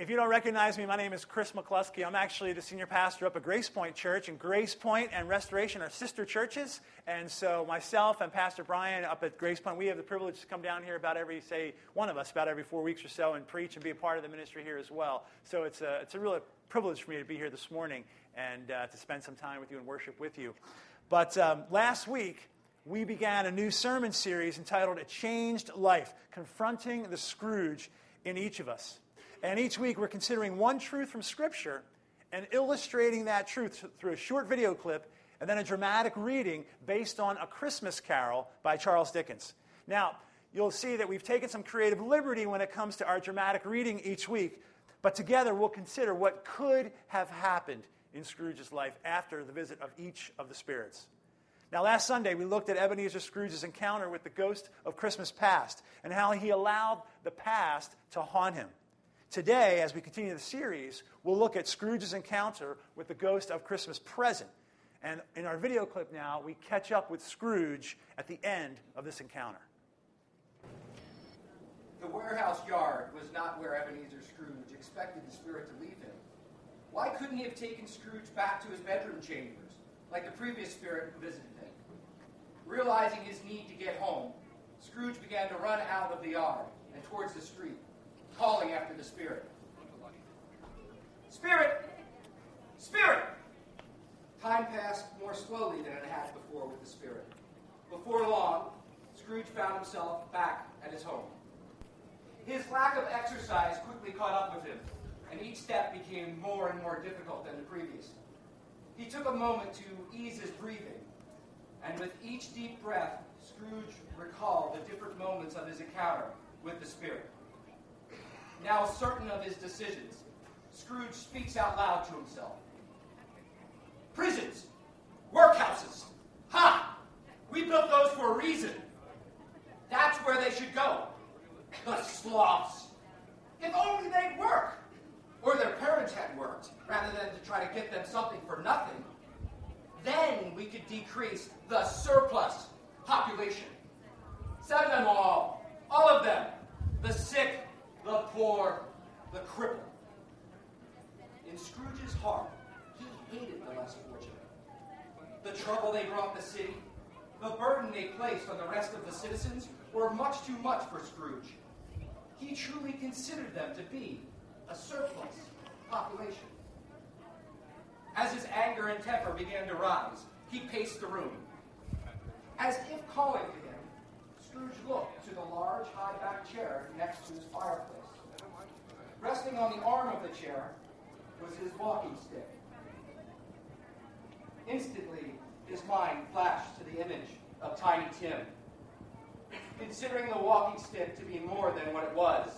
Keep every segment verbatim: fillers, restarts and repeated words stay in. If you don't recognize me, my name is Chris McCluskey. I'm actually the senior pastor up at Grace Point Church, and Grace Point and Restoration are sister churches. And so myself and Pastor Brian up at Grace Point, we have the privilege to come down here about every, say, one of us about every four weeks or so and preach and be a part of the ministry here as well. So it's a, it's a real privilege for me to be here this morning and uh, to spend some time with you and worship with you. But um, last week, we began a new sermon series entitled A Changed Life, Confronting the Scrooge in Each of Us. And each week we're considering one truth from Scripture and illustrating that truth through a short video clip and then a dramatic reading based on A Christmas Carol by Charles Dickens. Now, you'll see that we've taken some creative liberty when it comes to our dramatic reading each week, but together we'll consider what could have happened in Scrooge's life after the visit of each of the spirits. Now, last Sunday, we looked at Ebenezer Scrooge's encounter with the ghost of Christmas past and how he allowed the past to haunt him. Today, as we continue the series, we'll look at Scrooge's encounter with the ghost of Christmas present. And in our video clip now, we catch up with Scrooge at the end of this encounter. The warehouse yard was not where Ebenezer Scrooge expected the spirit to leave him. Why couldn't he have taken Scrooge back to his bedroom chambers, like the previous spirit who visited him? Realizing his need to get home, Scrooge began to run out of the yard and towards the street, calling after the spirit. Spirit! Spirit! Time passed more slowly than it had before with the spirit. Before long, Scrooge found himself back at his home. His lack of exercise quickly caught up with him, and each step became more and more difficult than the previous. He took a moment to ease his breathing, and with each deep breath, Scrooge recalled the different moments of his encounter with the spirit. Now certain of his decisions, Scrooge speaks out loud to himself. Prisons! Workhouses! Ha! We built those for a reason. That's where they should go. The sloths! If only they'd work! Or their parents had worked, rather than to try to get them something for nothing. Then we could decrease the surplus population. Send them all. All of them. The sick, the poor, the crippled. In Scrooge's heart, he hated the less fortunate. The trouble they brought the city, the burden they placed on the rest of the citizens, were much too much for Scrooge. He truly considered them to be a surplus population. As his anger and temper began to rise, he paced the room. As if calling to him, Scrooge looked to the large, high-backed chair next to his fireplace. Resting on the arm of the chair was his walking stick. Instantly, his mind flashed to the image of Tiny Tim. Considering the walking stick to be more than what it was,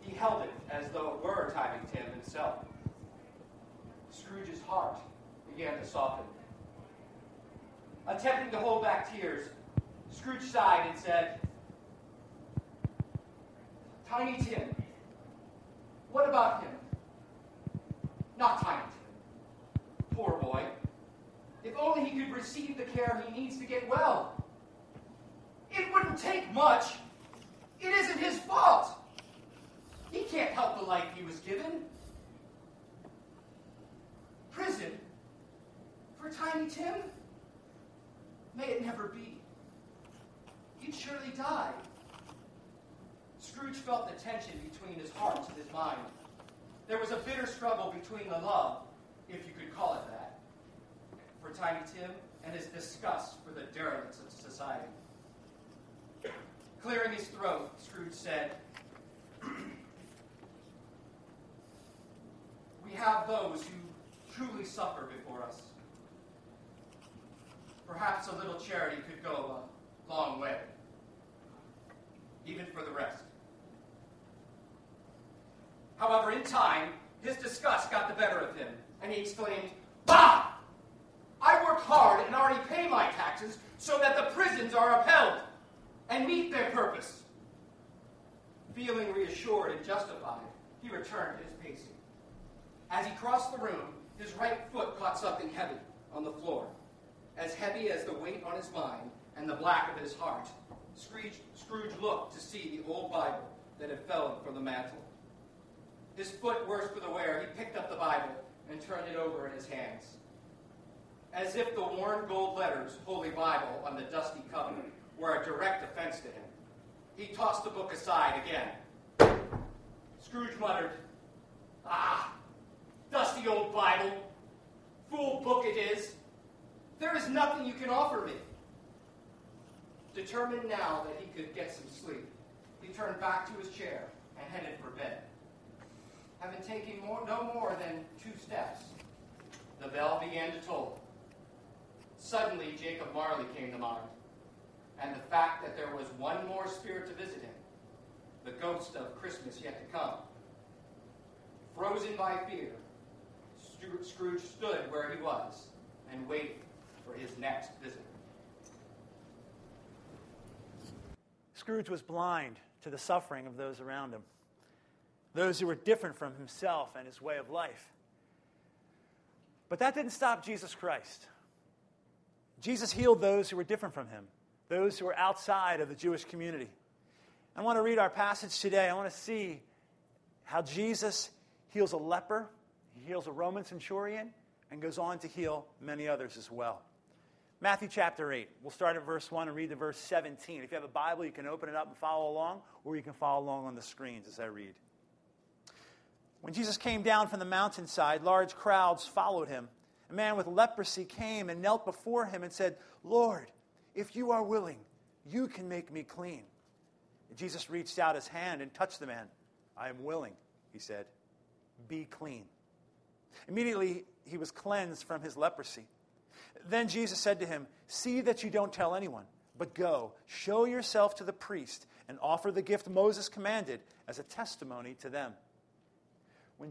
he held it as though it were Tiny Tim himself. Scrooge's heart began to soften. Attempting to hold back tears, Scrooge sighed and said, Tiny Tim, what about him? Not Tiny Tim. Poor boy. If only he could receive the care he needs to get well. It wouldn't take much. It isn't his fault. He can't help the life he was given. Prison for Tiny Tim? May it never be. He'd surely die. Scrooge felt the tension between his heart and his mind. There was a bitter struggle between the love, if you could call it that, for Tiny Tim and his disgust for the derelicts of society. Clearing his throat, Scrooge said, We have those who truly suffer before us. Perhaps a little charity could go a long way. Even for the rest. However, in time, his disgust got the better of him, and he exclaimed, Bah! I work hard and already pay my taxes so that the prisons are upheld and meet their purpose. Feeling reassured and justified, he returned to his pacing. As he crossed the room, his right foot caught something heavy on the floor, as heavy as the weight on his mind and the black of his heart. Scrooge, Scrooge looked to see the old Bible that had fallen from the mantel. His foot worse for the wear, he picked up the Bible and turned it over in his hands. As if the worn gold letters, Holy Bible, on the dusty cover were a direct offense to him. He tossed the book aside again. Scrooge muttered, "Ah, dusty old Bible. Fool book it is. There is nothing you can offer me." Determined now that he could get some sleep, he turned back to his chair and headed for bed. Having taken more, no more than two steps, the bell began to toll. Suddenly, Jacob Marley came to mind, and the fact that there was one more spirit to visit him, the ghost of Christmas yet to come. Frozen by fear, Scrooge stood where he was and waited for his next visit. Scrooge was blind to the suffering of those around him, those who were different from himself and his way of life. But that didn't stop Jesus Christ. Jesus healed those who were different from him, those who were outside of the Jewish community. I want to read our passage today. I want to see how Jesus heals a leper, he heals a Roman centurion, and goes on to heal many others as well. Matthew chapter eight. We'll start at verse one and read to verse seventeen. If you have a Bible, you can open it up and follow along, or you can follow along on the screens as I read. When Jesus came down from the mountainside, large crowds followed him. A man with leprosy came and knelt before him and said, "Lord, if you are willing, you can make me clean." And Jesus reached out his hand and touched the man. "I am willing," he said. "Be clean." Immediately he was cleansed from his leprosy. Then Jesus said to him, "See that you don't tell anyone, but go, show yourself to the priest, and offer the gift Moses commanded as a testimony to them." When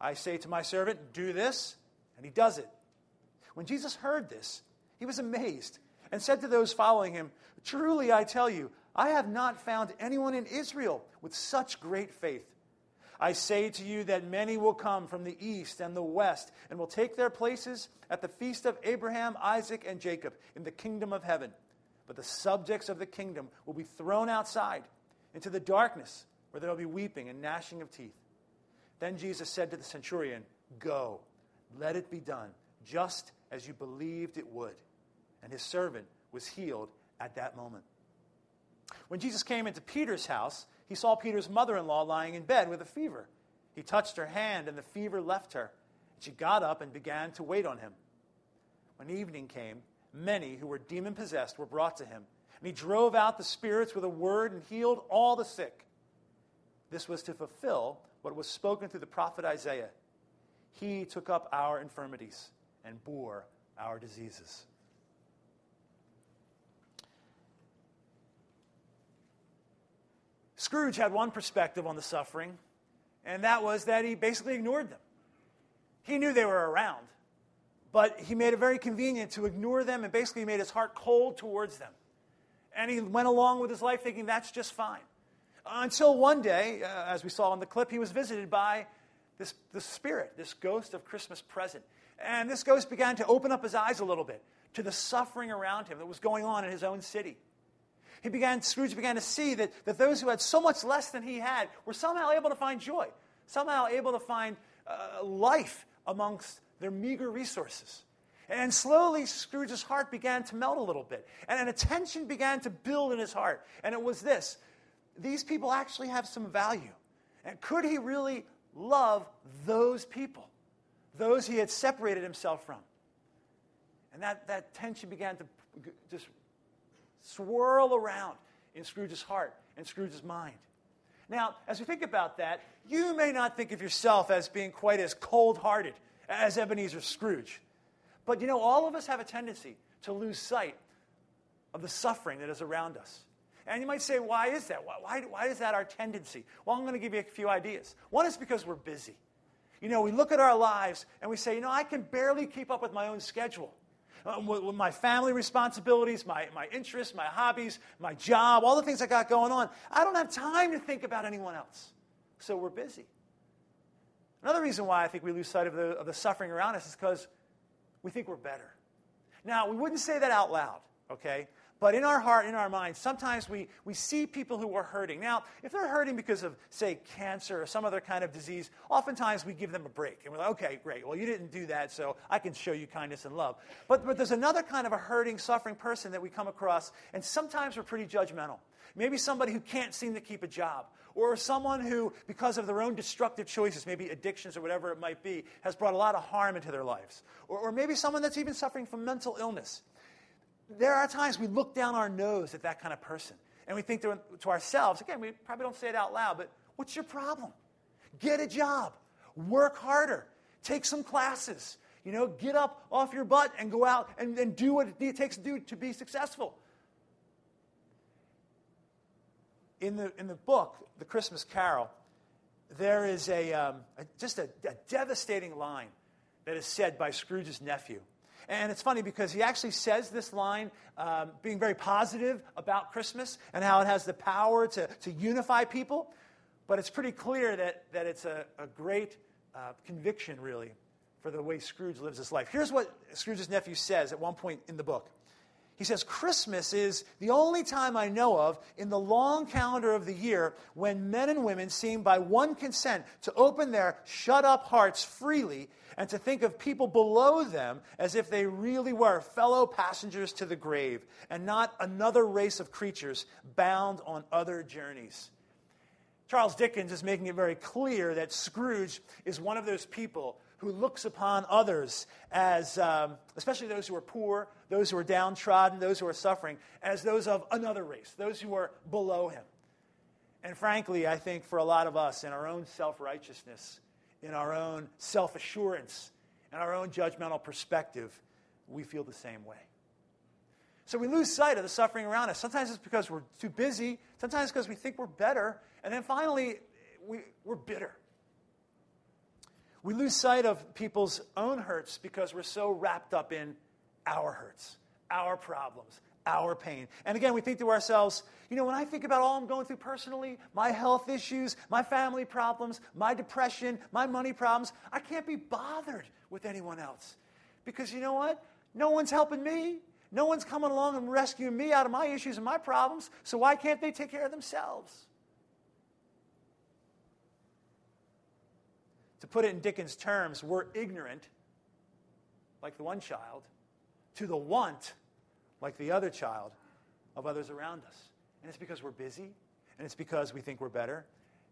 I say to my servant, do this, and he does it." When Jesus heard this, he was amazed and said to those following him, "Truly I tell you, I have not found anyone in Israel with such great faith. I say to you that many will come from the east and the west and will take their places at the feast of Abraham, Isaac, and Jacob in the kingdom of heaven. But the subjects of the kingdom will be thrown outside into the darkness, where there will be weeping and gnashing of teeth." Then Jesus said to the centurion, "Go, let it be done, just as you believed it would." And his servant was healed at that moment. When Jesus came into Peter's house, he saw Peter's mother-in-law lying in bed with a fever. He touched her hand, and the fever left her. She got up and began to wait on him. When evening came, many who were demon-possessed were brought to him, and he drove out the spirits with a word and healed all the sick. This was to fulfill what was spoken through the prophet Isaiah. "He took up our infirmities and bore our diseases." Scrooge had one perspective on the suffering, and that was that he basically ignored them. He knew they were around, but he made it very convenient to ignore them and basically made his heart cold towards them. And he went along with his life thinking that's just fine. Until one day, uh, as we saw in the clip, he was visited by this, this spirit, this ghost of Christmas present. And this ghost began to open up his eyes a little bit to the suffering around him that was going on in his own city. He began, Scrooge began to see that, that those who had so much less than he had were somehow able to find joy, somehow able to find uh, life amongst their meager resources. And slowly, Scrooge's heart began to melt a little bit, and an attention began to build in his heart. And it was this: these people actually have some value. And could he really love those people, those he had separated himself from? And that, that tension began to just swirl around in Scrooge's heart and Scrooge's mind. Now, as we think about that, you may not think of yourself as being quite as cold-hearted as Ebenezer Scrooge. But, you know, all of us have a tendency to lose sight of the suffering that is around us. And you might say, why is that? Why, why, why is that our tendency? Well, I'm going to give you a few ideas. One is because we're busy. You know, we look at our lives and we say, you know, I can barely keep up with my own schedule. Uh, with, with my family responsibilities, my, my interests, my hobbies, my job, all the things I got going on. I don't have time to think about anyone else. So we're busy. Another reason why I think we lose sight of the, of the suffering around us is because we think we're better. Now, we wouldn't say that out loud, okay? But in our heart, in our mind, sometimes we, we see people who are hurting. Now, if they're hurting because of, say, cancer or some other kind of disease, oftentimes we give them a break. And we're like, okay, great. Well, you didn't do that, so I can show you kindness and love. But, but there's another kind of a hurting, suffering person that we come across, and sometimes we're pretty judgmental. Maybe somebody who can't seem to keep a job, or someone who, because of their own destructive choices, maybe addictions or whatever it might be, has brought a lot of harm into their lives. Or, or maybe someone that's even suffering from mental illness. There are times we look down our nose at that kind of person, and we think to, to ourselves, again, we probably don't say it out loud, but what's your problem? Get a job. Work harder. Take some classes. You know, get up off your butt and go out and, and do what it takes to do to be successful. In the, in the book, The Christmas Carol, there is a, um, a just a, a devastating line that is said by Scrooge's nephew. And it's funny because he actually says this line um, being very positive about Christmas and how it has the power to, to unify people. But it's pretty clear that, that it's a, a great uh, conviction, really, for the way Scrooge lives his life. Here's what Scrooge's nephew says at one point in the book. He says, "Christmas is the only time I know of in the long calendar of the year when men and women seem by one consent to open their shut-up hearts freely and to think of people below them as if they really were fellow passengers to the grave and not another race of creatures bound on other journeys." Charles Dickens is making it very clear that Scrooge is one of those people who looks upon others as, um, especially those who are poor, those who are downtrodden, those who are suffering, as those of another race, those who are below him. And frankly, I think for a lot of us, in our own self-righteousness, in our own self-assurance, in our own judgmental perspective, we feel the same way. So we lose sight of the suffering around us. Sometimes it's because we're too busy. Sometimes because we think we're better. And then finally, we, we're bitter. We lose sight of people's own hurts because we're so wrapped up in our hurts, our problems, our pain. And again, we think to ourselves, you know, when I think about all I'm going through personally, my health issues, my family problems, my depression, my money problems, I can't be bothered with anyone else. Because you know what? No one's helping me. No one's coming along and rescuing me out of my issues and my problems, so why can't they take care of themselves? To put it in Dickens' terms, we're ignorant, like the one child, to the want, like the other child, of others around us. And it's because we're busy, and it's because we think we're better,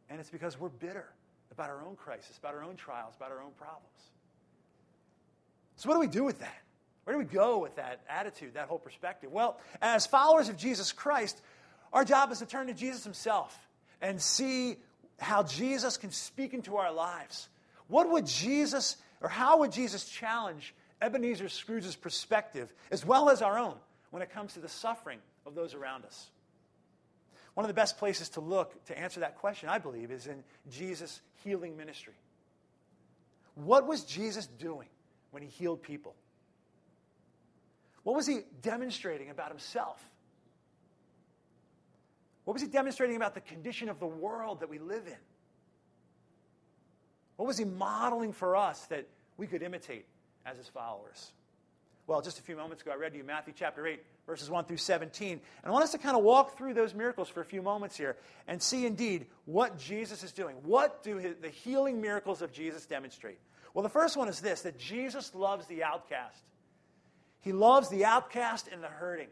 and it's because we're bitter about our own crisis, about our own trials, about our own problems. So what do we do with that? Where do we go with that attitude, that whole perspective? Well, as followers of Jesus Christ, our job is to turn to Jesus himself and see how Jesus can speak into our lives. What would Jesus, or how would Jesus challenge Ebenezer Scrooge's perspective, as well as our own, when it comes to the suffering of those around us? One of the best places to look to answer that question, I believe, is in Jesus' healing ministry. What was Jesus doing when he healed people? What was he demonstrating about himself? What was he demonstrating about the condition of the world that we live in? What was he modeling for us that we could imitate as his followers? Well, just a few moments ago, I read to you Matthew chapter eight, verses one through seventeen. And I want us to kind of walk through those miracles for a few moments here and see indeed what Jesus is doing. What do his, the healing miracles of Jesus demonstrate? Well, the first one is this, that Jesus loves the outcast. He loves the outcast and the hurting.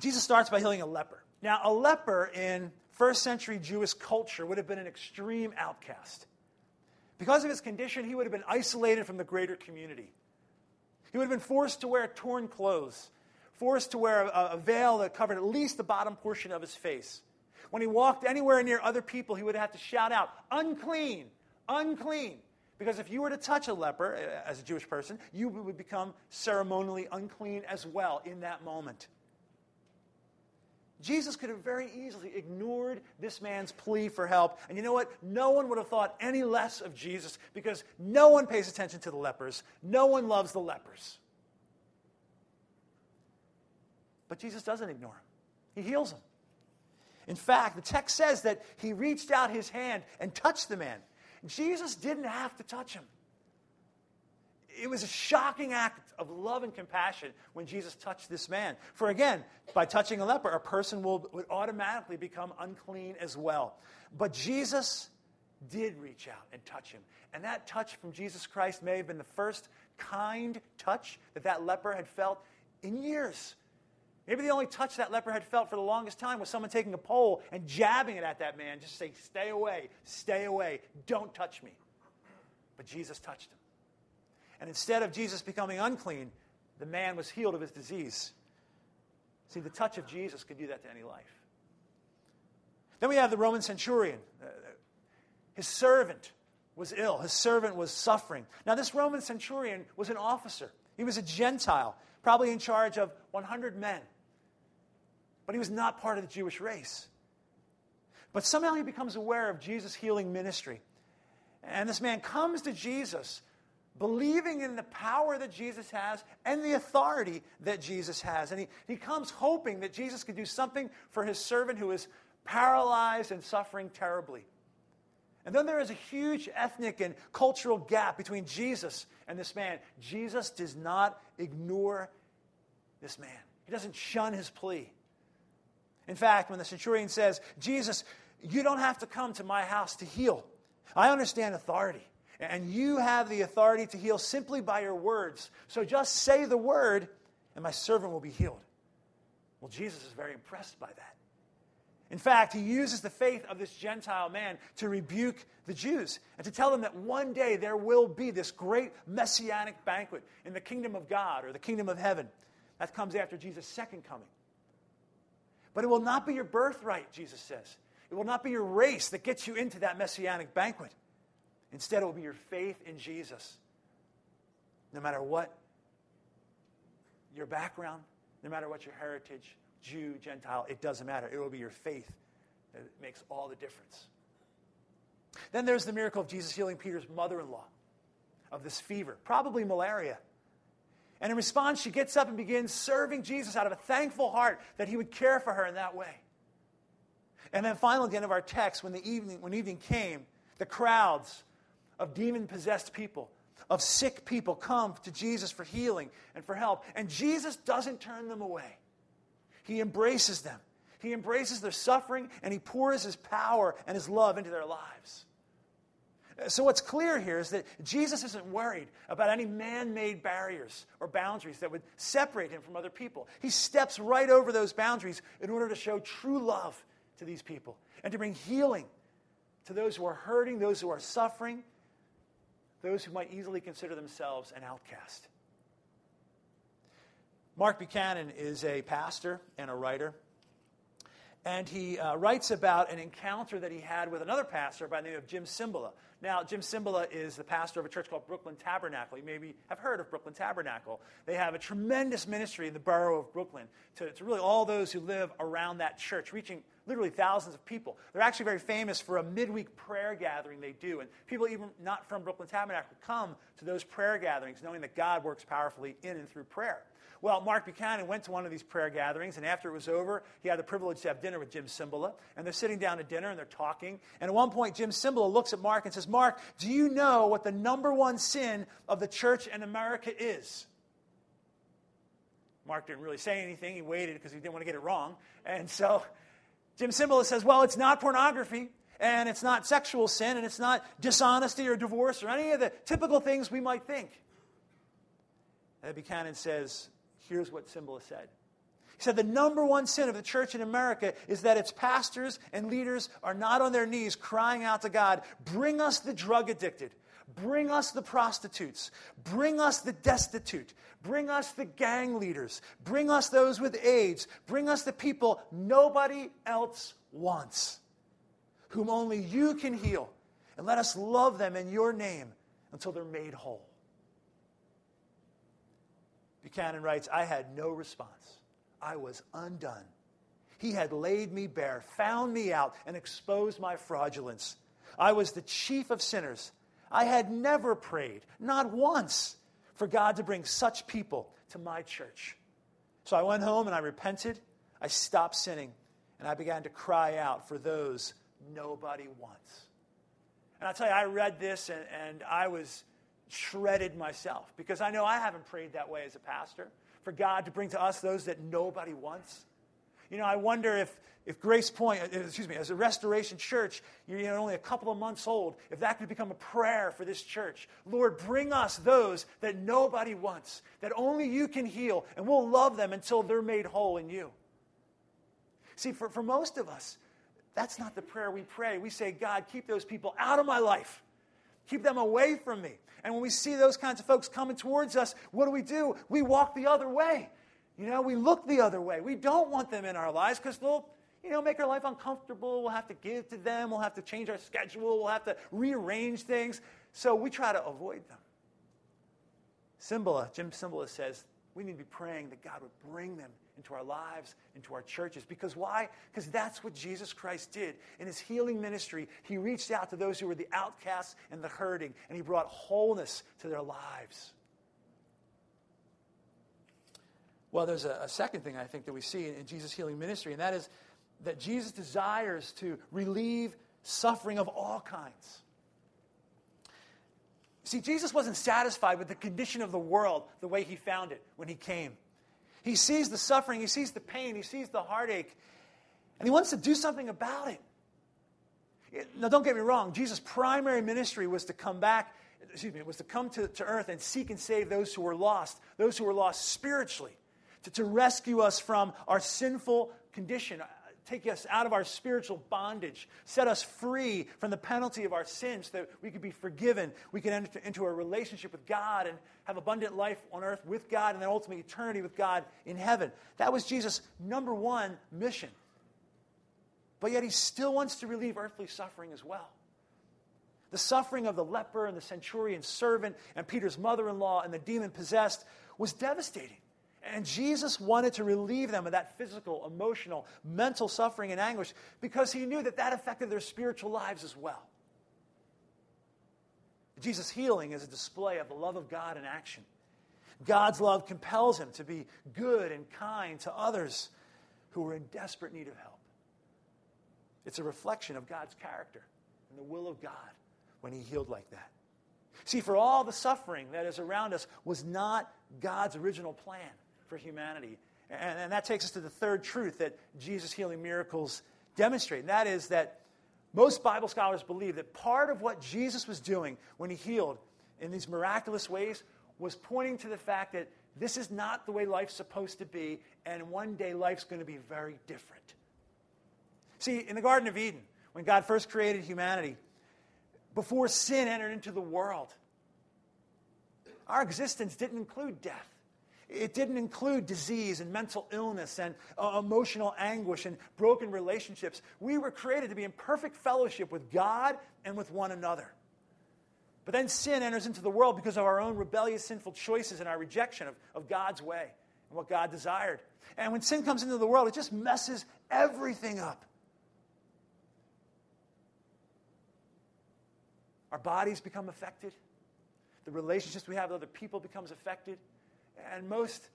Jesus starts by healing a leper. Now, a leper in first century Jewish culture would have been an extreme outcast. Because of his condition, he would have been isolated from the greater community. He would have been forced to wear torn clothes, forced to wear a, a veil that covered at least the bottom portion of his face. When he walked anywhere near other people, he would have to shout out, "Unclean! Unclean!" Because if you were to touch a leper, as a Jewish person, you would become ceremonially unclean as well in that moment. Jesus could have very easily ignored this man's plea for help. And you know what? No one would have thought any less of Jesus because no one pays attention to the lepers. No one loves the lepers. But Jesus doesn't ignore him. He heals him. In fact, the text says that he reached out his hand and touched the man. Jesus didn't have to touch him. It was a shocking act of love and compassion when Jesus touched this man. For again, by touching a leper, a person will, would automatically become unclean as well. But Jesus did reach out and touch him. And that touch from Jesus Christ may have been the first kind touch that that leper had felt in years. Maybe the only touch that leper had felt for the longest time was someone taking a pole and jabbing it at that man, just saying, stay away, stay away, don't touch me. But Jesus touched him. And instead of Jesus becoming unclean, the man was healed of his disease. See, the touch of Jesus could do that to any life. Then we have the Roman centurion. His servant was ill. His servant was suffering. Now, this Roman centurion was an officer. He was a Gentile, probably in charge of one hundred men. But he was not part of the Jewish race. But somehow he becomes aware of Jesus' healing ministry. And this man comes to Jesus believing in the power that Jesus has and the authority that Jesus has. And he, he comes hoping that Jesus could do something for his servant who is paralyzed and suffering terribly. And then there is a huge ethnic and cultural gap between Jesus and this man. Jesus does not ignore this man. He doesn't shun his plea. In fact, when the centurion says, Jesus, you don't have to come to my house to heal. I understand authority. And you have the authority to heal simply by your words. So just say the word, and my servant will be healed. Well, Jesus is very impressed by that. In fact, he uses the faith of this Gentile man to rebuke the Jews and to tell them that one day there will be this great messianic banquet in the kingdom of God or the kingdom of heaven. That comes after Jesus' second coming. But it will not be your birthright, Jesus says. It will not be your race that gets you into that messianic banquet. Instead, it will be your faith in Jesus. No matter what your background, no matter what your heritage, Jew, Gentile, it doesn't matter. It will be your faith that makes all the difference. Then there's the miracle of Jesus healing Peter's mother-in-law of this fever, probably malaria. And in response, she gets up and begins serving Jesus out of a thankful heart that he would care for her in that way. And then finally, at the end of our text, when the evening, when evening came, the crowds of demon-possessed people, of sick people, come to Jesus for healing and for help. And Jesus doesn't turn them away. He embraces them. He embraces their suffering, and he pours his power and his love into their lives. So what's clear here is that Jesus isn't worried about any man-made barriers or boundaries that would separate him from other people. He steps right over those boundaries in order to show true love to these people and to bring healing to those who are hurting, those who are suffering, those who might easily consider themselves an outcast. Mark Buchanan is a pastor and a writer, and he uh, writes about an encounter that he had with another pastor by the name of Jim Cymbala. Now, Jim Cymbala is the pastor of a church called Brooklyn Tabernacle. You maybe have heard of Brooklyn Tabernacle. They have a tremendous ministry in the borough of Brooklyn to, to really all those who live around that church, reaching literally thousands of people. They're actually very famous for a midweek prayer gathering they do, and people even not from Brooklyn Tabernacle come to those prayer gatherings knowing that God works powerfully in and through prayer. Well, Mark Buchanan went to one of these prayer gatherings, and after it was over, he had the privilege to have dinner with Jim Cymbala, and they're sitting down to dinner, and they're talking, and at one point, Jim Cymbala looks at Mark and says, Mark, do you know what the number one sin of the church in America is? Mark didn't really say anything. He waited because he didn't want to get it wrong, and so Jim Cymbala says, well, it's not pornography, and it's not sexual sin, and it's not dishonesty or divorce or any of the typical things we might think. And Buchanan says, here's what Cymbala said. He said, the number one sin of the church in America is that its pastors and leaders are not on their knees crying out to God, bring us the drug addicted, bring us the prostitutes, bring us the destitute, bring us the gang leaders, bring us those with AIDS, bring us the people nobody else wants, whom only you can heal, and let us love them in your name until they're made whole. Buchanan writes, I had no response. I was undone. He had laid me bare, found me out, and exposed my fraudulence. I was the chief of sinners. I had never prayed, not once, for God to bring such people to my church. So I went home and I repented. I stopped sinning, and I began to cry out for those nobody wants. And I'll tell you, I read this, and, and I was shredded myself, because I know I haven't prayed that way as a pastor, for God to bring to us those that nobody wants. You know, I wonder if, if Grace Point, excuse me, as a Restoration Church, you're you know, only a couple of months old, if that could become a prayer for this church. Lord, bring us those that nobody wants, that only you can heal, and we'll love them until they're made whole in you. See, for, for most of us, that's not the prayer we pray. We say, God, keep those people out of my life. Keep them away from me. And when we see those kinds of folks coming towards us, what do we do? We walk the other way. You know, we look the other way. We don't want them in our lives because they'll, you know, make our life uncomfortable. We'll have to give to them. We'll have to change our schedule. We'll have to rearrange things. So we try to avoid them. Cymbala, Jim Cymbala says, we need to be praying that God would bring them into our lives, into our churches. Because why? Because that's what Jesus Christ did. In his healing ministry, he reached out to those who were the outcasts and the hurting, and he brought wholeness to their lives. Well, there's a, a second thing I think that we see in, in Jesus' healing ministry, and that is that Jesus desires to relieve suffering of all kinds. See, Jesus wasn't satisfied with the condition of the world the way he found it when he came. He sees the suffering, he sees the pain, he sees the heartache, and he wants to do something about it. Now, don't get me wrong. Jesus' primary ministry was to come back, excuse me, was to come to, to earth and seek and save those who were lost, those who were lost spiritually, to, to rescue us from our sinful condition, take us out of our spiritual bondage, set us free from the penalty of our sins so that we could be forgiven, we could enter into a relationship with God and have abundant life on earth with God and then ultimately eternity with God in heaven. That was Jesus' number one mission. But yet he still wants to relieve earthly suffering as well. The suffering of the leper and the centurion's servant and Peter's mother-in-law and the demon-possessed was devastating. And Jesus wanted to relieve them of that physical, emotional, mental suffering and anguish because he knew that that affected their spiritual lives as well. Jesus' healing is a display of the love of God in action. God's love compels him to be good and kind to others who are in desperate need of help. It's a reflection of God's character and the will of God when he healed like that. See, for all the suffering that is around us was not God's original plan for humanity. And, and that takes us to the third truth that Jesus' healing miracles demonstrate, and that is that most Bible scholars believe that part of what Jesus was doing when he healed in these miraculous ways was pointing to the fact that this is not the way life's supposed to be, and one day life's going to be very different. See, in the Garden of Eden, when God first created humanity, before sin entered into the world, our existence didn't include death. It didn't include disease and mental illness and uh, emotional anguish and broken relationships. We were created to be in perfect fellowship with God and with one another. But then sin enters into the world because of our own rebellious, sinful choices and our rejection of, of God's way and what God desired. And when sin comes into the world, it just messes everything up. Our bodies become affected. The relationships we have with other people becomes affected. And most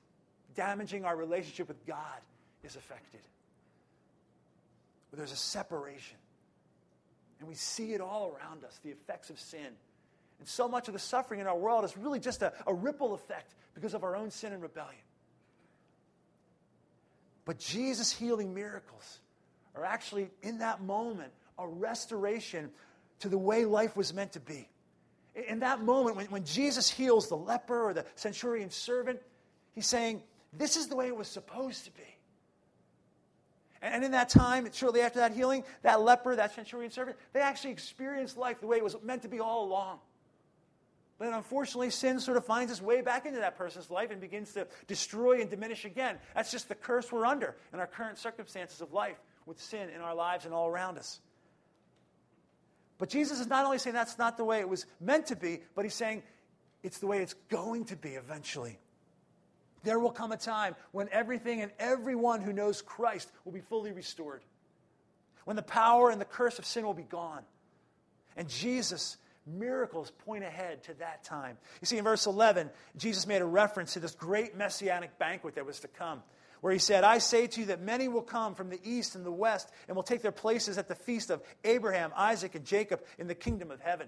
damaging, our relationship with God is affected. There's a separation. And we see it all around us, the effects of sin. And so much of the suffering in our world is really just a, a ripple effect because of our own sin and rebellion. But Jesus' healing miracles are actually, in that moment, a restoration to the way life was meant to be. In that moment, when, when Jesus heals the leper or the centurion's servant, he's saying, this is the way it was supposed to be. And, and in that time, shortly after that healing, that leper, that centurion's servant, they actually experienced life the way it was meant to be all along. But unfortunately, sin sort of finds its way back into that person's life and begins to destroy and diminish again. That's just the curse we're under in our current circumstances of life with sin in our lives and all around us. But Jesus is not only saying that's not the way it was meant to be, but he's saying it's the way it's going to be eventually. There will come a time when everything and everyone who knows Christ will be fully restored, when the power and the curse of sin will be gone. And Jesus' miracles point ahead to that time. You see, in verse eleven, Jesus made a reference to this great messianic banquet that was to come, where he said, I say to you that many will come from the east and the west and will take their places at the feast of Abraham, Isaac, and Jacob in the kingdom of heaven.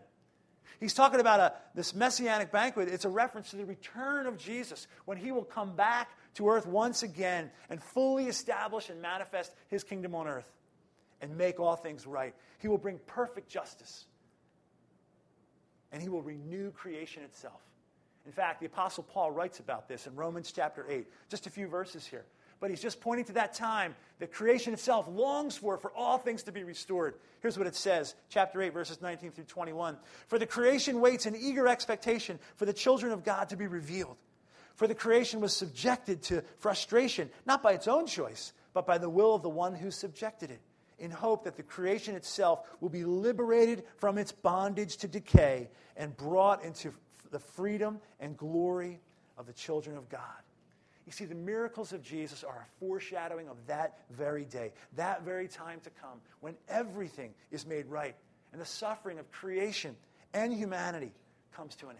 He's talking about a, this messianic banquet. It's a reference to the return of Jesus, when he will come back to earth once again and fully establish and manifest his kingdom on earth and make all things right. He will bring perfect justice, and he will renew creation itself. In fact, the Apostle Paul writes about this in Romans chapter eight, just a few verses here. But he's just pointing to that time that creation itself longs for, for all things to be restored. Here's what it says, chapter eight, verses nineteen through twenty-one. For the creation waits in eager expectation for the children of God to be revealed. For the creation was subjected to frustration, not by its own choice, but by the will of the one who subjected it, in hope that the creation itself will be liberated from its bondage to decay and brought into the freedom and glory of the children of God. You see, the miracles of Jesus are a foreshadowing of that very day, that very time to come, when everything is made right and the suffering of creation and humanity comes to an end.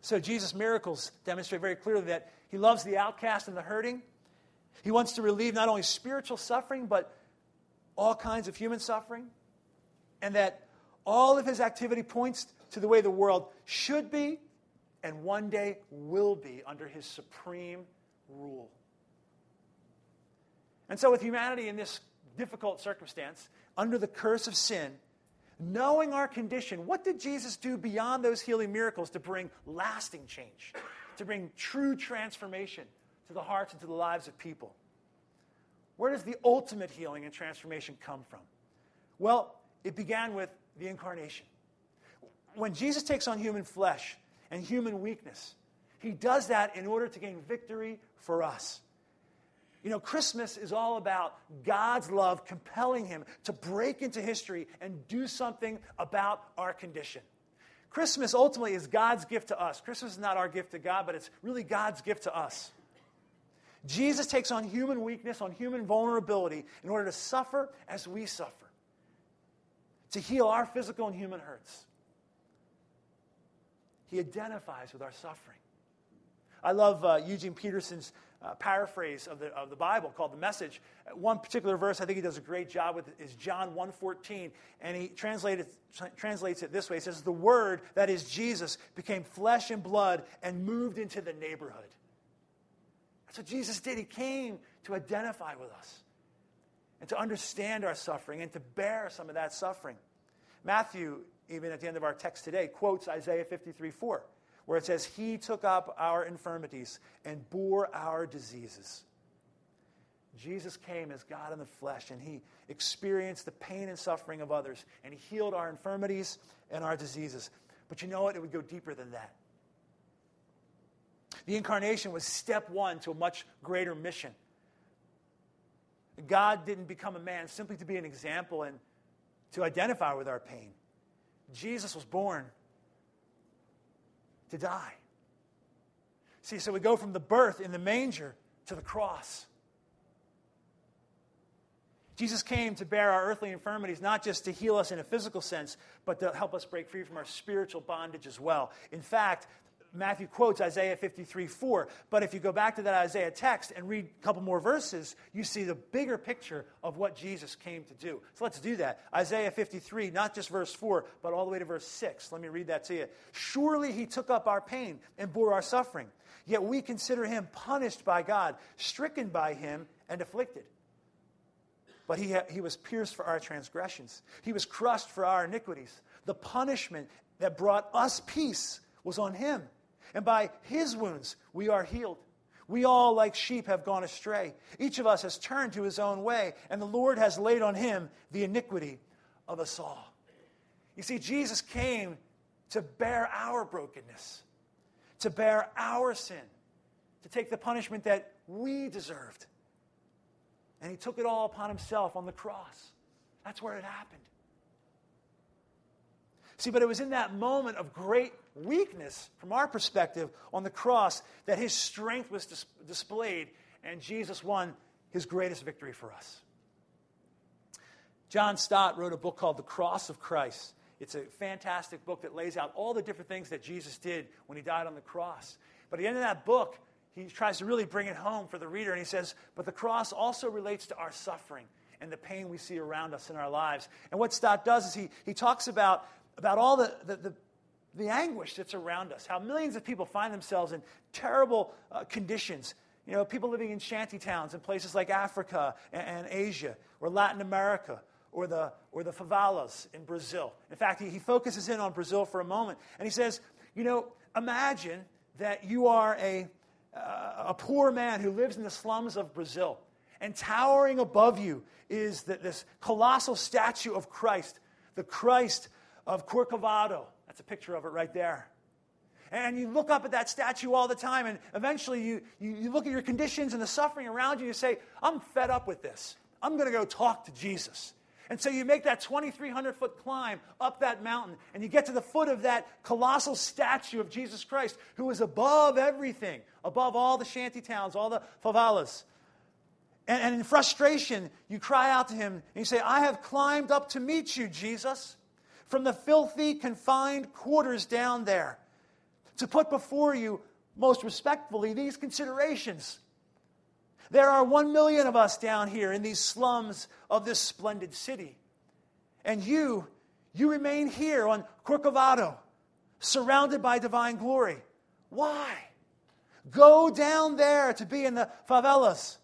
So Jesus' miracles demonstrate very clearly that he loves the outcast and the hurting. He wants to relieve not only spiritual suffering, but all kinds of human suffering, and that all of his activity points to the way the world should be and one day will be under his supreme rule. And so with humanity in this difficult circumstance, under the curse of sin, knowing our condition, what did Jesus do beyond those healing miracles to bring lasting change, to bring true transformation to the hearts and to the lives of people? Where does the ultimate healing and transformation come from? Well, it began with the incarnation. When Jesus takes on human flesh and human weakness, he does that in order to gain victory for us. You know, Christmas is all about God's love compelling him to break into history and do something about our condition. Christmas ultimately is God's gift to us. Christmas is not our gift to God, but it's really God's gift to us. Jesus takes on human weakness, on human vulnerability, in order to suffer as we suffer, to heal our physical and human hurts. He identifies with our suffering. I love uh, Eugene Peterson's uh, paraphrase of the, of the Bible called The Message. One particular verse I think he does a great job with is John one fourteen, and he translated, tra- translates it this way. He says, the Word, that is Jesus, became flesh and blood and moved into the neighborhood. That's what Jesus did. He came to identify with us and to understand our suffering and to bear some of that suffering. Matthew, even at the end of our text today, quotes Isaiah fifty-three four, where it says, he took up our infirmities and bore our diseases. Jesus came as God in the flesh, and he experienced the pain and suffering of others, and he healed our infirmities and our diseases. But you know what? It would go deeper than that. The incarnation was step one to a much greater mission. God didn't become a man simply to be an example and to identify with our pain. Jesus was born to die. See, so we go from the birth in the manger to the cross. Jesus came to bear our earthly infirmities, not just to heal us in a physical sense, but to help us break free from our spiritual bondage as well. In fact, Matthew quotes Isaiah fifty-three four, but if you go back to that Isaiah text and read a couple more verses, you see the bigger picture of what Jesus came to do. So let's do that. Isaiah fifty-three, not just verse four, but all the way to verse six. Let me read that to you. Surely he took up our pain and bore our suffering, yet we consider him punished by God, stricken by him, and afflicted. But he, ha- he was pierced for our transgressions. He was crushed for our iniquities. The punishment that brought us peace was on him, and by his wounds we are healed. We all, like sheep, have gone astray. Each of us has turned to his own way, and the Lord has laid on him the iniquity of us all. You see, Jesus came to bear our brokenness, to bear our sin, to take the punishment that we deserved. And he took it all upon himself on the cross. That's where it happened. See, but it was in that moment of great weakness, from our perspective, on the cross, that his strength was dis- displayed, and Jesus won his greatest victory for us. John Stott wrote a book called The Cross of Christ. It's a fantastic book that lays out all the different things that Jesus did when he died on the cross. But at the end of that book, he tries to really bring it home for the reader, and he says, but the cross also relates to our suffering and the pain we see around us in our lives. And what Stott does is he, he talks about, about all the, the, the, the anguish that's around us, how millions of people find themselves in terrible uh, conditions. You know, people living in shanty towns in places like Africa and, and Asia, or Latin America, or the, or the favelas in Brazil. In fact, he, he focuses in on Brazil for a moment, and he says, you know, imagine that you are a, uh, a poor man who lives in the slums of Brazil, and towering above you is the, this colossal statue of Christ, the Christ of Corcovado. That's a picture of it right there. And you look up at that statue all the time, and eventually you, you, you look at your conditions and the suffering around you, and you say, I'm fed up with this. I'm going to go talk to Jesus. And so you make that twenty-three hundred foot climb up that mountain, and you get to the foot of that colossal statue of Jesus Christ, who is above everything, above all the shanty towns, all the favelas. And, and in frustration, you cry out to him, and you say, I have climbed up to meet you, Jesus, from the filthy, confined quarters down there, to put before you, most respectfully, these considerations. There are one million of us down here in these slums of this splendid city. And you, you remain here on Corcovado, surrounded by divine glory. Why? Go down there to be in the favelas.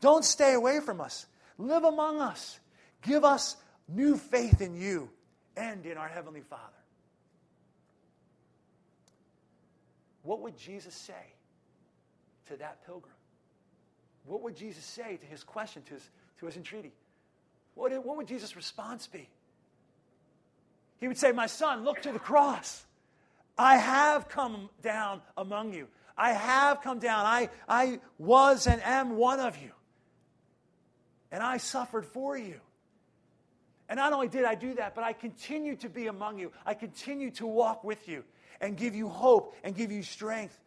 Don't stay away from us. Live among us. Give us new faith in you and in our Heavenly Father. What would Jesus say to that pilgrim? What would Jesus say to his question, to his, to his entreaty? What, what would Jesus' response be? He would say, my son, look to the cross. I have come down among you. I have come down. I, I was and am one of you. And I suffered for you. And not only did I do that, but I continue to be among you. I continue to walk with you and give you hope and give you strength.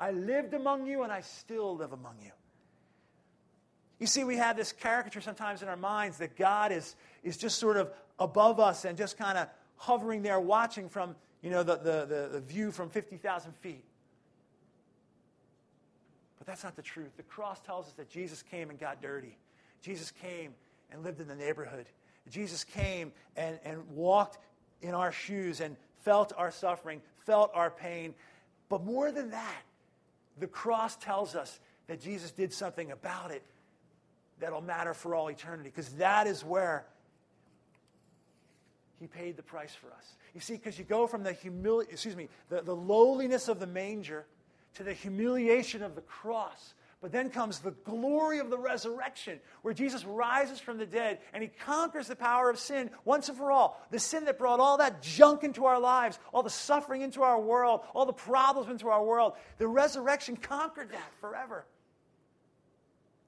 I lived among you, and I still live among you. You see, we have this caricature sometimes in our minds that God is, is just sort of above us and just kind of hovering there watching from, you know, the, the, the view from fifty thousand feet. But that's not the truth. The cross tells us that Jesus came and got dirty. Jesus came and lived in the neighborhood. Jesus came and, and walked in our shoes and felt our suffering, felt our pain. But more than that, the cross tells us that Jesus did something about it that'll matter for all eternity, because that is where he paid the price for us. You see, because you go from the humili- excuse me, the, the lowliness of the manger to the humiliation of the cross, but then comes the glory of the resurrection, where Jesus rises from the dead and he conquers the power of sin once and for all. The sin that brought all that junk into our lives, all the suffering into our world, all the problems into our world. The resurrection conquered that forever.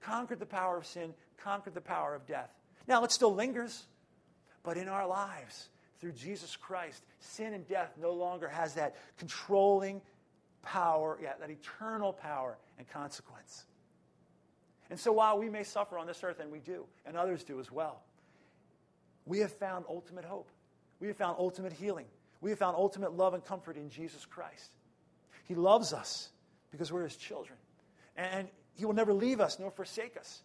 Conquered the power of sin, conquered the power of death. Now, it still lingers, but in our lives, through Jesus Christ, sin and death no longer has that controlling power, yeah, that eternal power and consequence. And so while we may suffer on this earth, and we do, and others do as well, we have found ultimate hope. We have found ultimate healing. We have found ultimate love and comfort in Jesus Christ. He loves us because we're his children. And he will never leave us nor forsake us.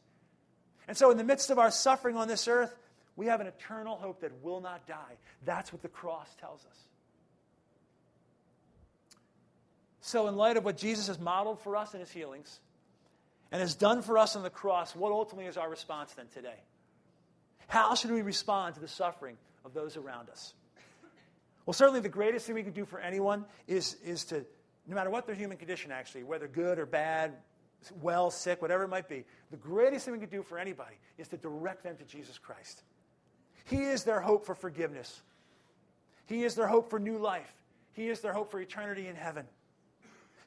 And so in the midst of our suffering on this earth, we have an eternal hope that will not die. That's what the cross tells us. So in light of what Jesus has modeled for us in his healings and has done for us on the cross, what ultimately is our response then today? How should we respond to the suffering of those around us? Well, certainly the greatest thing we can do for anyone is, is to, no matter what their human condition actually, whether good or bad, well, sick, whatever it might be, the greatest thing we can do for anybody is to direct them to Jesus Christ. He is their hope for forgiveness. He is their hope for new life. He is their hope for eternity in heaven.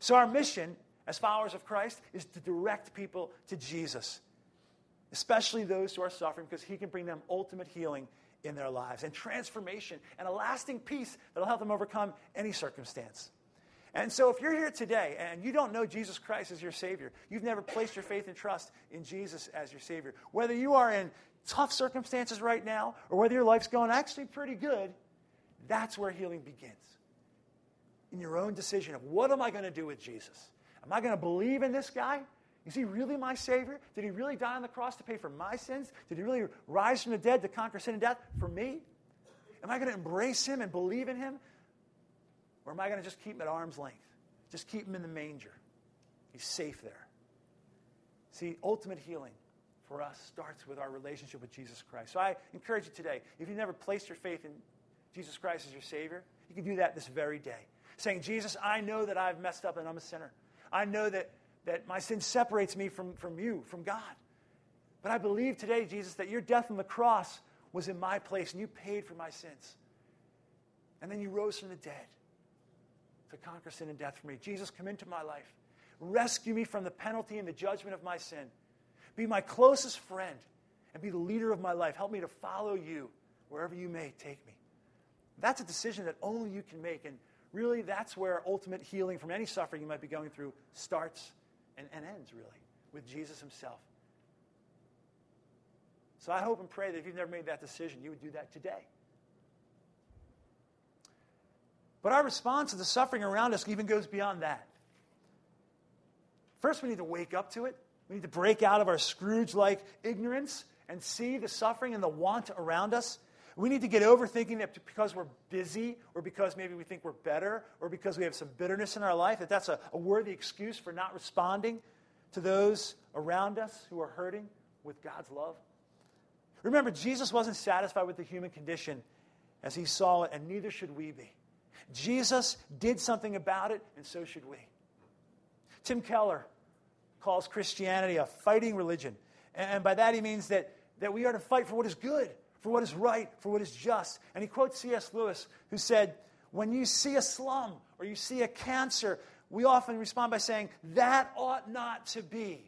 So our mission as followers of Christ is to direct people to Jesus, especially those who are suffering, because he can bring them ultimate healing in their lives, and transformation, and a lasting peace that will help them overcome any circumstance. And so if you're here today and you don't know Jesus Christ as your Savior, you've never placed your faith and trust in Jesus as your Savior, whether you are in tough circumstances right now or whether your life's going actually pretty good, that's where healing begins. In your own decision of what am I going to do with Jesus? Am I going to believe in this guy? Is he really my Savior? Did he really die on the cross to pay for my sins? Did he really rise from the dead to conquer sin and death for me? Am I going to embrace him and believe in him? Or am I going to just keep him at arm's length? Just keep him in the manger. He's safe there. See, ultimate healing for us starts with our relationship with Jesus Christ. So I encourage you today, if you've never placed your faith in Jesus Christ as your Savior, you can do that this very day. Saying, Jesus, I know that I've messed up and I'm a sinner. I know that, that my sin separates me from, from you, from God. But I believe today, Jesus, that your death on the cross was in my place and you paid for my sins. And then you rose from the dead to conquer sin and death for me. Jesus, come into my life. Rescue me from the penalty and the judgment of my sin. Be my closest friend and be the leader of my life. Help me to follow you wherever you may take me. That's a decision that only you can make. And really, that's where ultimate healing from any suffering you might be going through starts and, and ends, really, with Jesus himself. So I hope and pray that if you've never made that decision, you would do that today. But our response to the suffering around us even goes beyond that. First, we need to wake up to it. We need to break out of our Scrooge-like ignorance and see the suffering and the want around us. We need to get over thinking that because we're busy or because maybe we think we're better or because we have some bitterness in our life, that that's a, a worthy excuse for not responding to those around us who are hurting with God's love. Remember, Jesus wasn't satisfied with the human condition as he saw it, and neither should we be. Jesus did something about it, and so should we. Tim Keller calls Christianity a fighting religion, and by that he means that, that we are to fight for what is good, for what is right, for what is just. And he quotes C S Lewis, who said, when you see a slum or you see a cancer, we often respond by saying, that ought not to be.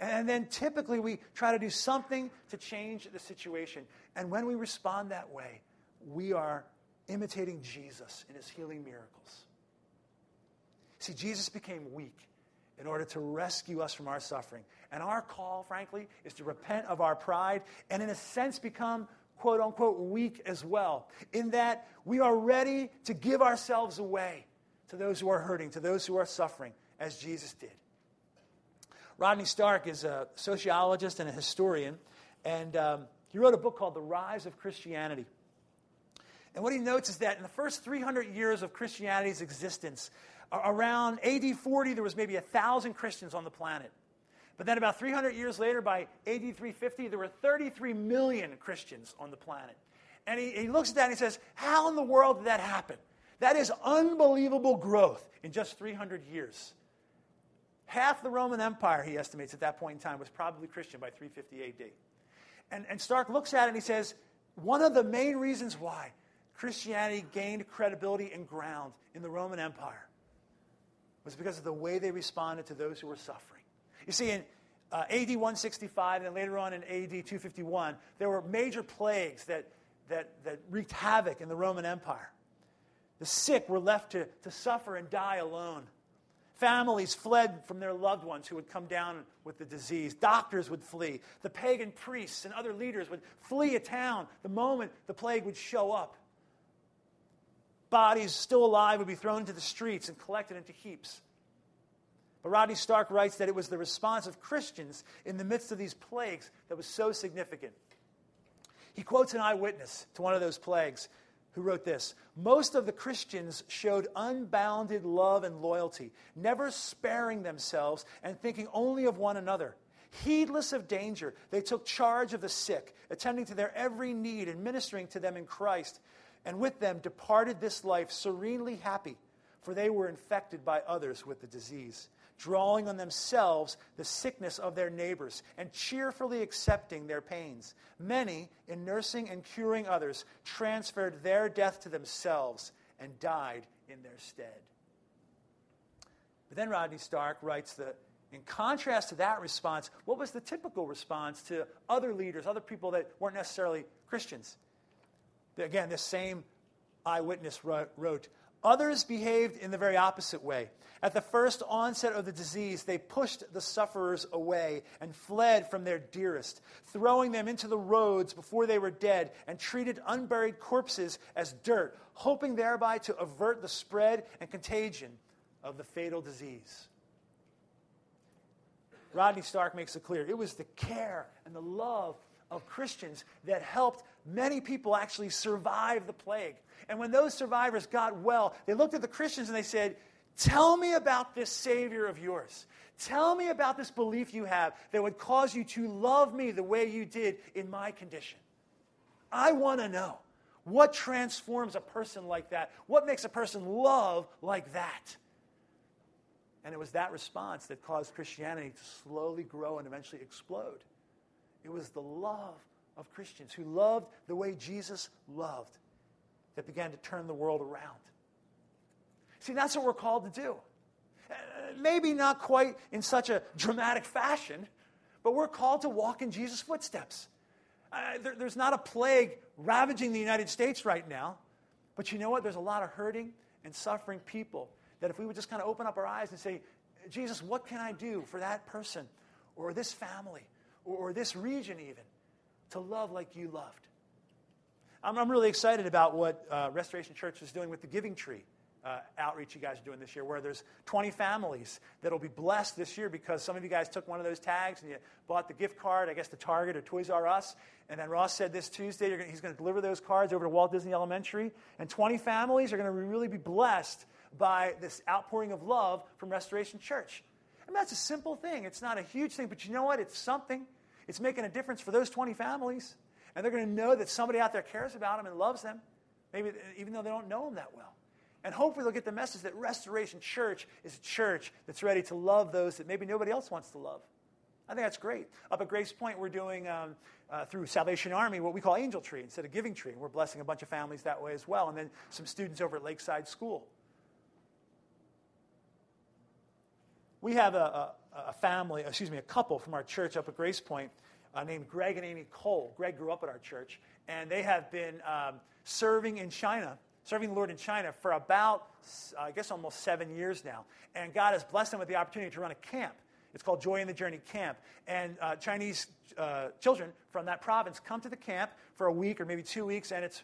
And then typically we try to do something to change the situation. And when we respond that way, we are imitating Jesus in his healing miracles. See, Jesus became weak in order to rescue us from our suffering. And our call, frankly, is to repent of our pride and in a sense become quote, unquote, weak as well, in that we are ready to give ourselves away to those who are hurting, to those who are suffering, as Jesus did. Rodney Stark is a sociologist and a historian, and um, he wrote a book called The Rise of Christianity. And what he notes is that in the first three hundred years of Christianity's existence, around A D forty, there was maybe one thousand Christians on the planet. But then about three hundred years later, by A D three fifty, there were thirty-three million Christians on the planet. And he, he looks at that and he says, how in the world did that happen? That is unbelievable growth in just three hundred years. Half the Roman Empire, he estimates at that point in time, was probably Christian by three fifty A D. And, and Stark looks at it and he says, one of the main reasons why Christianity gained credibility and ground in the Roman Empire was because of the way they responded to those who were suffering. You see, in uh, A D one sixty-five and then later on in A D two fifty-one, there were major plagues that, that, that wreaked havoc in the Roman Empire. The sick were left to, to suffer and die alone. Families fled from their loved ones who would come down with the disease. Doctors would flee. The pagan priests and other leaders would flee a town the moment the plague would show up. Bodies still alive would be thrown into the streets and collected into heaps. But Rodney Stark writes that it was the response of Christians in the midst of these plagues that was so significant. He quotes an eyewitness to one of those plagues who wrote this: most of the Christians showed unbounded love and loyalty, never sparing themselves and thinking only of one another. Heedless of danger, they took charge of the sick, attending to their every need and ministering to them in Christ, and with them departed this life serenely happy, for they were infected by others with the disease, drawing on themselves the sickness of their neighbors and cheerfully accepting their pains. Many, in nursing and curing others, transferred their death to themselves and died in their stead. But then Rodney Stark writes that in contrast to that response, what was the typical response to other leaders, other people that weren't necessarily Christians? Again, this same eyewitness wrote, "Others behaved in the very opposite way. At the first onset of the disease, they pushed the sufferers away and fled from their dearest, throwing them into the roads before they were dead and treated unburied corpses as dirt, hoping thereby to avert the spread and contagion of the fatal disease." Rodney Stark makes it clear, it was the care and the love of Christians that helped many people actually survive the plague. And when those survivors got well, they looked at the Christians and they said, "Tell me about this Savior of yours. Tell me about this belief you have that would cause you to love me the way you did in my condition. I want to know what transforms a person like that. What makes a person love like that?" And it was that response that caused Christianity to slowly grow and eventually explode. It was the love of Christians who loved the way Jesus loved that began to turn the world around. See, that's what we're called to do. Maybe not quite in such a dramatic fashion, but we're called to walk in Jesus' footsteps. Uh, there, there's not a plague ravaging the United States right now, but you know what? There's a lot of hurting and suffering people that if we would just kind of open up our eyes and say, "Jesus, what can I do for that person or this family or this region even to love like you loved?" I'm, I'm really excited about what uh, Restoration Church is doing with the Giving Tree uh, outreach you guys are doing this year, where there's twenty families that will be blessed this year because some of you guys took one of those tags and you bought the gift card, I guess to Target or Toys R Us. And then Ross said this Tuesday you're gonna, he's going to deliver those cards over to Walt Disney Elementary. And twenty families are going to really be blessed by this outpouring of love from Restoration Church. And that's a simple thing. It's not a huge thing, but you know what? It's something. It's making a difference for those twenty families. And they're going to know that somebody out there cares about them and loves them, maybe even though they don't know them that well. And hopefully they'll get the message that Restoration Church is a church that's ready to love those that maybe nobody else wants to love. I think that's great. Up at Grace Point, we're doing, um, uh, through Salvation Army, what we call Angel Tree instead of Giving Tree. We're blessing a bunch of families that way as well. And then some students over at Lakeside School. We have a, a, a family, excuse me, a couple from our church up at Grace Point uh, named Greg and Amy Cole. Greg grew up at our church, and they have been um, serving in China, serving the Lord in China for about, uh, I guess, almost seven years now. And God has blessed them with the opportunity to run a camp. It's called Joy in the Journey Camp. And uh, Chinese uh, children from that province come to the camp for a week or maybe two weeks, and it's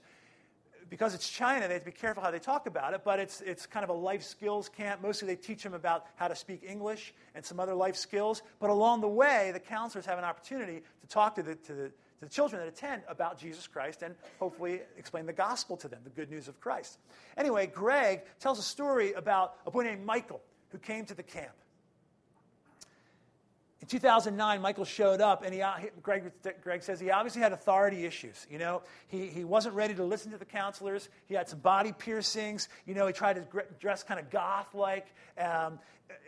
because it's China, they have to be careful how they talk about it, but it's it's kind of a life skills camp. Mostly they teach them about how to speak English and some other life skills. But along the way, the counselors have an opportunity to talk to the, to the, to the children that attend about Jesus Christ and hopefully explain the gospel to them, the good news of Christ. Anyway, Greg tells a story about a boy named Michael who came to the camp. In two thousand nine, Michael showed up, and he, Greg, Greg says he obviously had authority issues. You know, he, he wasn't ready to listen to the counselors. He had some body piercings. You know, he tried to dress kind of goth-like, um,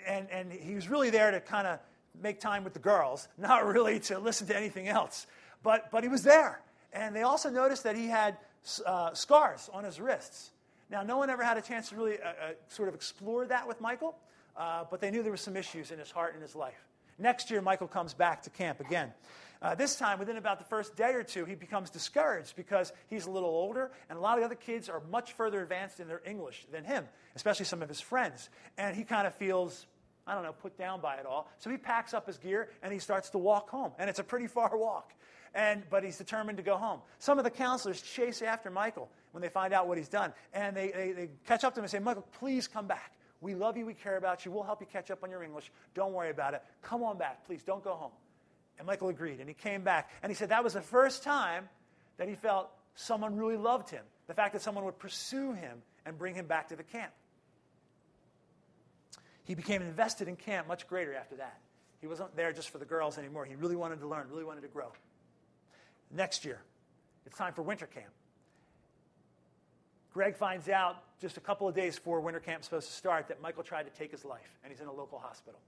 and, and he was really there to kind of make time with the girls, not really to listen to anything else. But, but he was there, and they also noticed that he had uh, scars on his wrists. Now, no one ever had a chance to really uh, uh, sort of explore that with Michael, uh, but they knew there were some issues in his heart and his life. Next year, Michael comes back to camp again. Uh, this time, within about the first day or two, he becomes discouraged because he's a little older, and a lot of the other kids are much further advanced in their English than him, especially some of his friends. And he kind of feels, I don't know, put down by it all. So he packs up his gear, and he starts to walk home. And it's a pretty far walk, and but he's determined to go home. Some of the counselors chase after Michael when they find out what he's done, and they, they, they catch up to him and say, "Michael, please come back. We love you. We care about you. We'll help you catch up on your English. Don't worry about it. Come on back. Please don't go home." And Michael agreed, and he came back. And he said that was the first time that he felt someone really loved him, the fact that someone would pursue him and bring him back to the camp. He became invested in camp much greater after that. He wasn't there just for the girls anymore. He really wanted to learn, really wanted to grow. Next year, it's time for winter camp. Greg finds out just a couple of days before winter camp is supposed to start that Michael tried to take his life, and he's in a local hospital.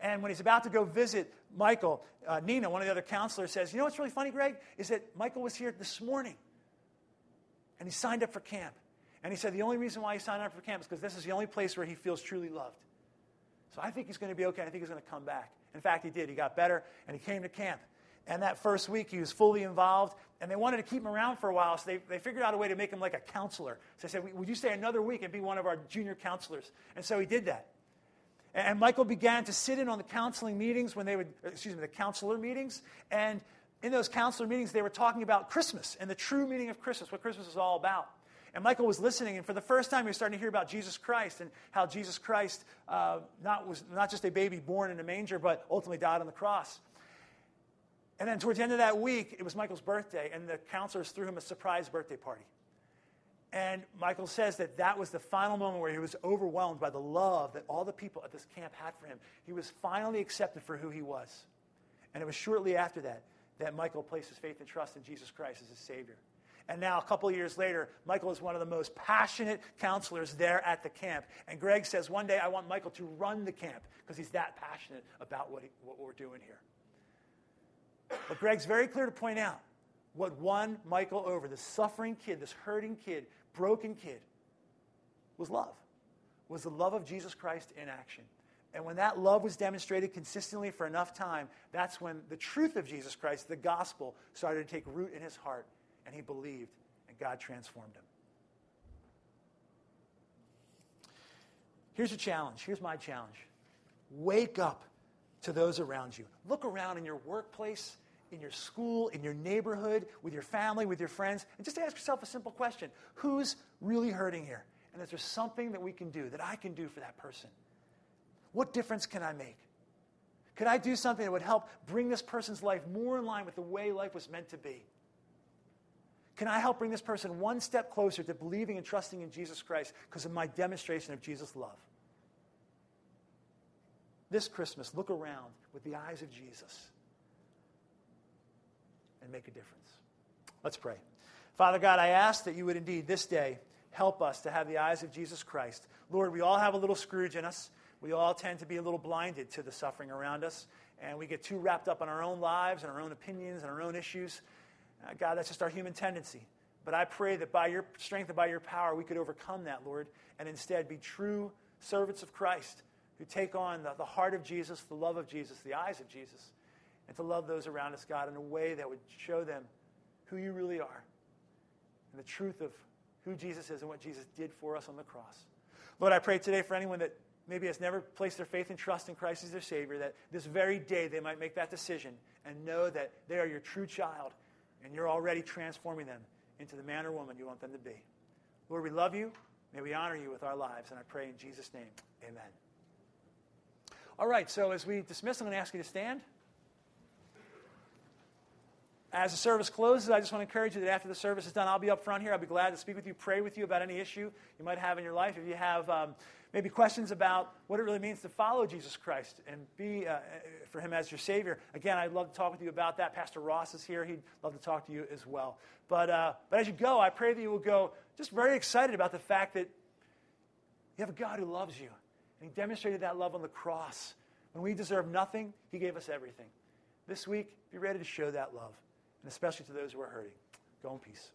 And when he's about to go visit Michael, uh, Nina, one of the other counselors, says, "You know what's really funny, Greg, is that Michael was here this morning, and he signed up for camp. And he said the only reason why he signed up for camp is because this is the only place where he feels truly loved. So I think he's going to be okay. I think he's going to come back." In fact, he did. He got better, and he came to camp. And that first week, he was fully involved. And they wanted to keep him around for a while, so they, they figured out a way to make him like a counselor. So they said, would you stay another week and be one of our junior counselors? And so he did that. And, and Michael began to sit in on the counseling meetings when they would, excuse me, the counselor meetings. And in those counselor meetings, they were talking about Christmas and the true meaning of Christmas, what Christmas is all about. And Michael was listening, and for the first time, he was starting to hear about Jesus Christ and how Jesus Christ uh, not, was not just a baby born in a manger, but ultimately died on the cross. And then towards the end of that week, it was Michael's birthday, and the counselors threw him a surprise birthday party. And Michael says that that was the final moment where he was overwhelmed by the love that all the people at this camp had for him. He was finally accepted for who he was. And it was shortly after that that Michael placed his faith and trust in Jesus Christ as his Savior. And now, a couple of years later, Michael is one of the most passionate counselors there at the camp. And Greg says, one day I want Michael to run the camp because he's that passionate about what, he, what we're doing here. But Greg's very clear to point out what won Michael over, this suffering kid, this hurting kid, broken kid, was love, was the love of Jesus Christ in action. And when that love was demonstrated consistently for enough time, that's when the truth of Jesus Christ, the gospel, started to take root in his heart, and he believed, and God transformed him. Here's a challenge. Here's my challenge. Wake up to those around you. Look around in your workplace, in your school, in your neighborhood, with your family, with your friends, and just ask yourself a simple question. Who's really hurting here? And is there something that we can do, that I can do for that person? What difference can I make? Could I do something that would help bring this person's life more in line with the way life was meant to be? Can I help bring this person one step closer to believing and trusting in Jesus Christ because of my demonstration of Jesus' love? This Christmas, look around with the eyes of Jesus and make a difference. Let's pray. Father God, I ask that you would indeed this day help us to have the eyes of Jesus Christ. Lord, we all have a little Scrooge in us. We all tend to be a little blinded to the suffering around us, and we get too wrapped up in our own lives and our own opinions and our own issues. Uh, God, that's just our human tendency. But I pray that by your strength and by your power, we could overcome that, Lord, and instead be true servants of Christ, who take on the, the heart of Jesus, the love of Jesus, the eyes of Jesus, and to love those around us, God, in a way that would show them who you really are and the truth of who Jesus is and what Jesus did for us on the cross. Lord, I pray today for anyone that maybe has never placed their faith and trust in Christ as their Savior, that this very day they might make that decision and know that they are your true child and you're already transforming them into the man or woman you want them to be. Lord, we love you. May we honor you with our lives. And I pray in Jesus' name, amen. All right, so as we dismiss, I'm going to ask you to stand. As the service closes, I just want to encourage you that after the service is done, I'll be up front here. I'll be glad to speak with you, pray with you about any issue you might have in your life. If you have um, maybe questions about what it really means to follow Jesus Christ and be uh, for him as your Savior, again, I'd love to talk with you about that. Pastor Ross is here. He'd love to talk to you as well. But, uh, but as you go, I pray that you will go just very excited about the fact that you have a God who loves you. He demonstrated that love on the cross. When we deserve nothing, he gave us everything. This week, be ready to show that love, and especially to those who are hurting. Go in peace.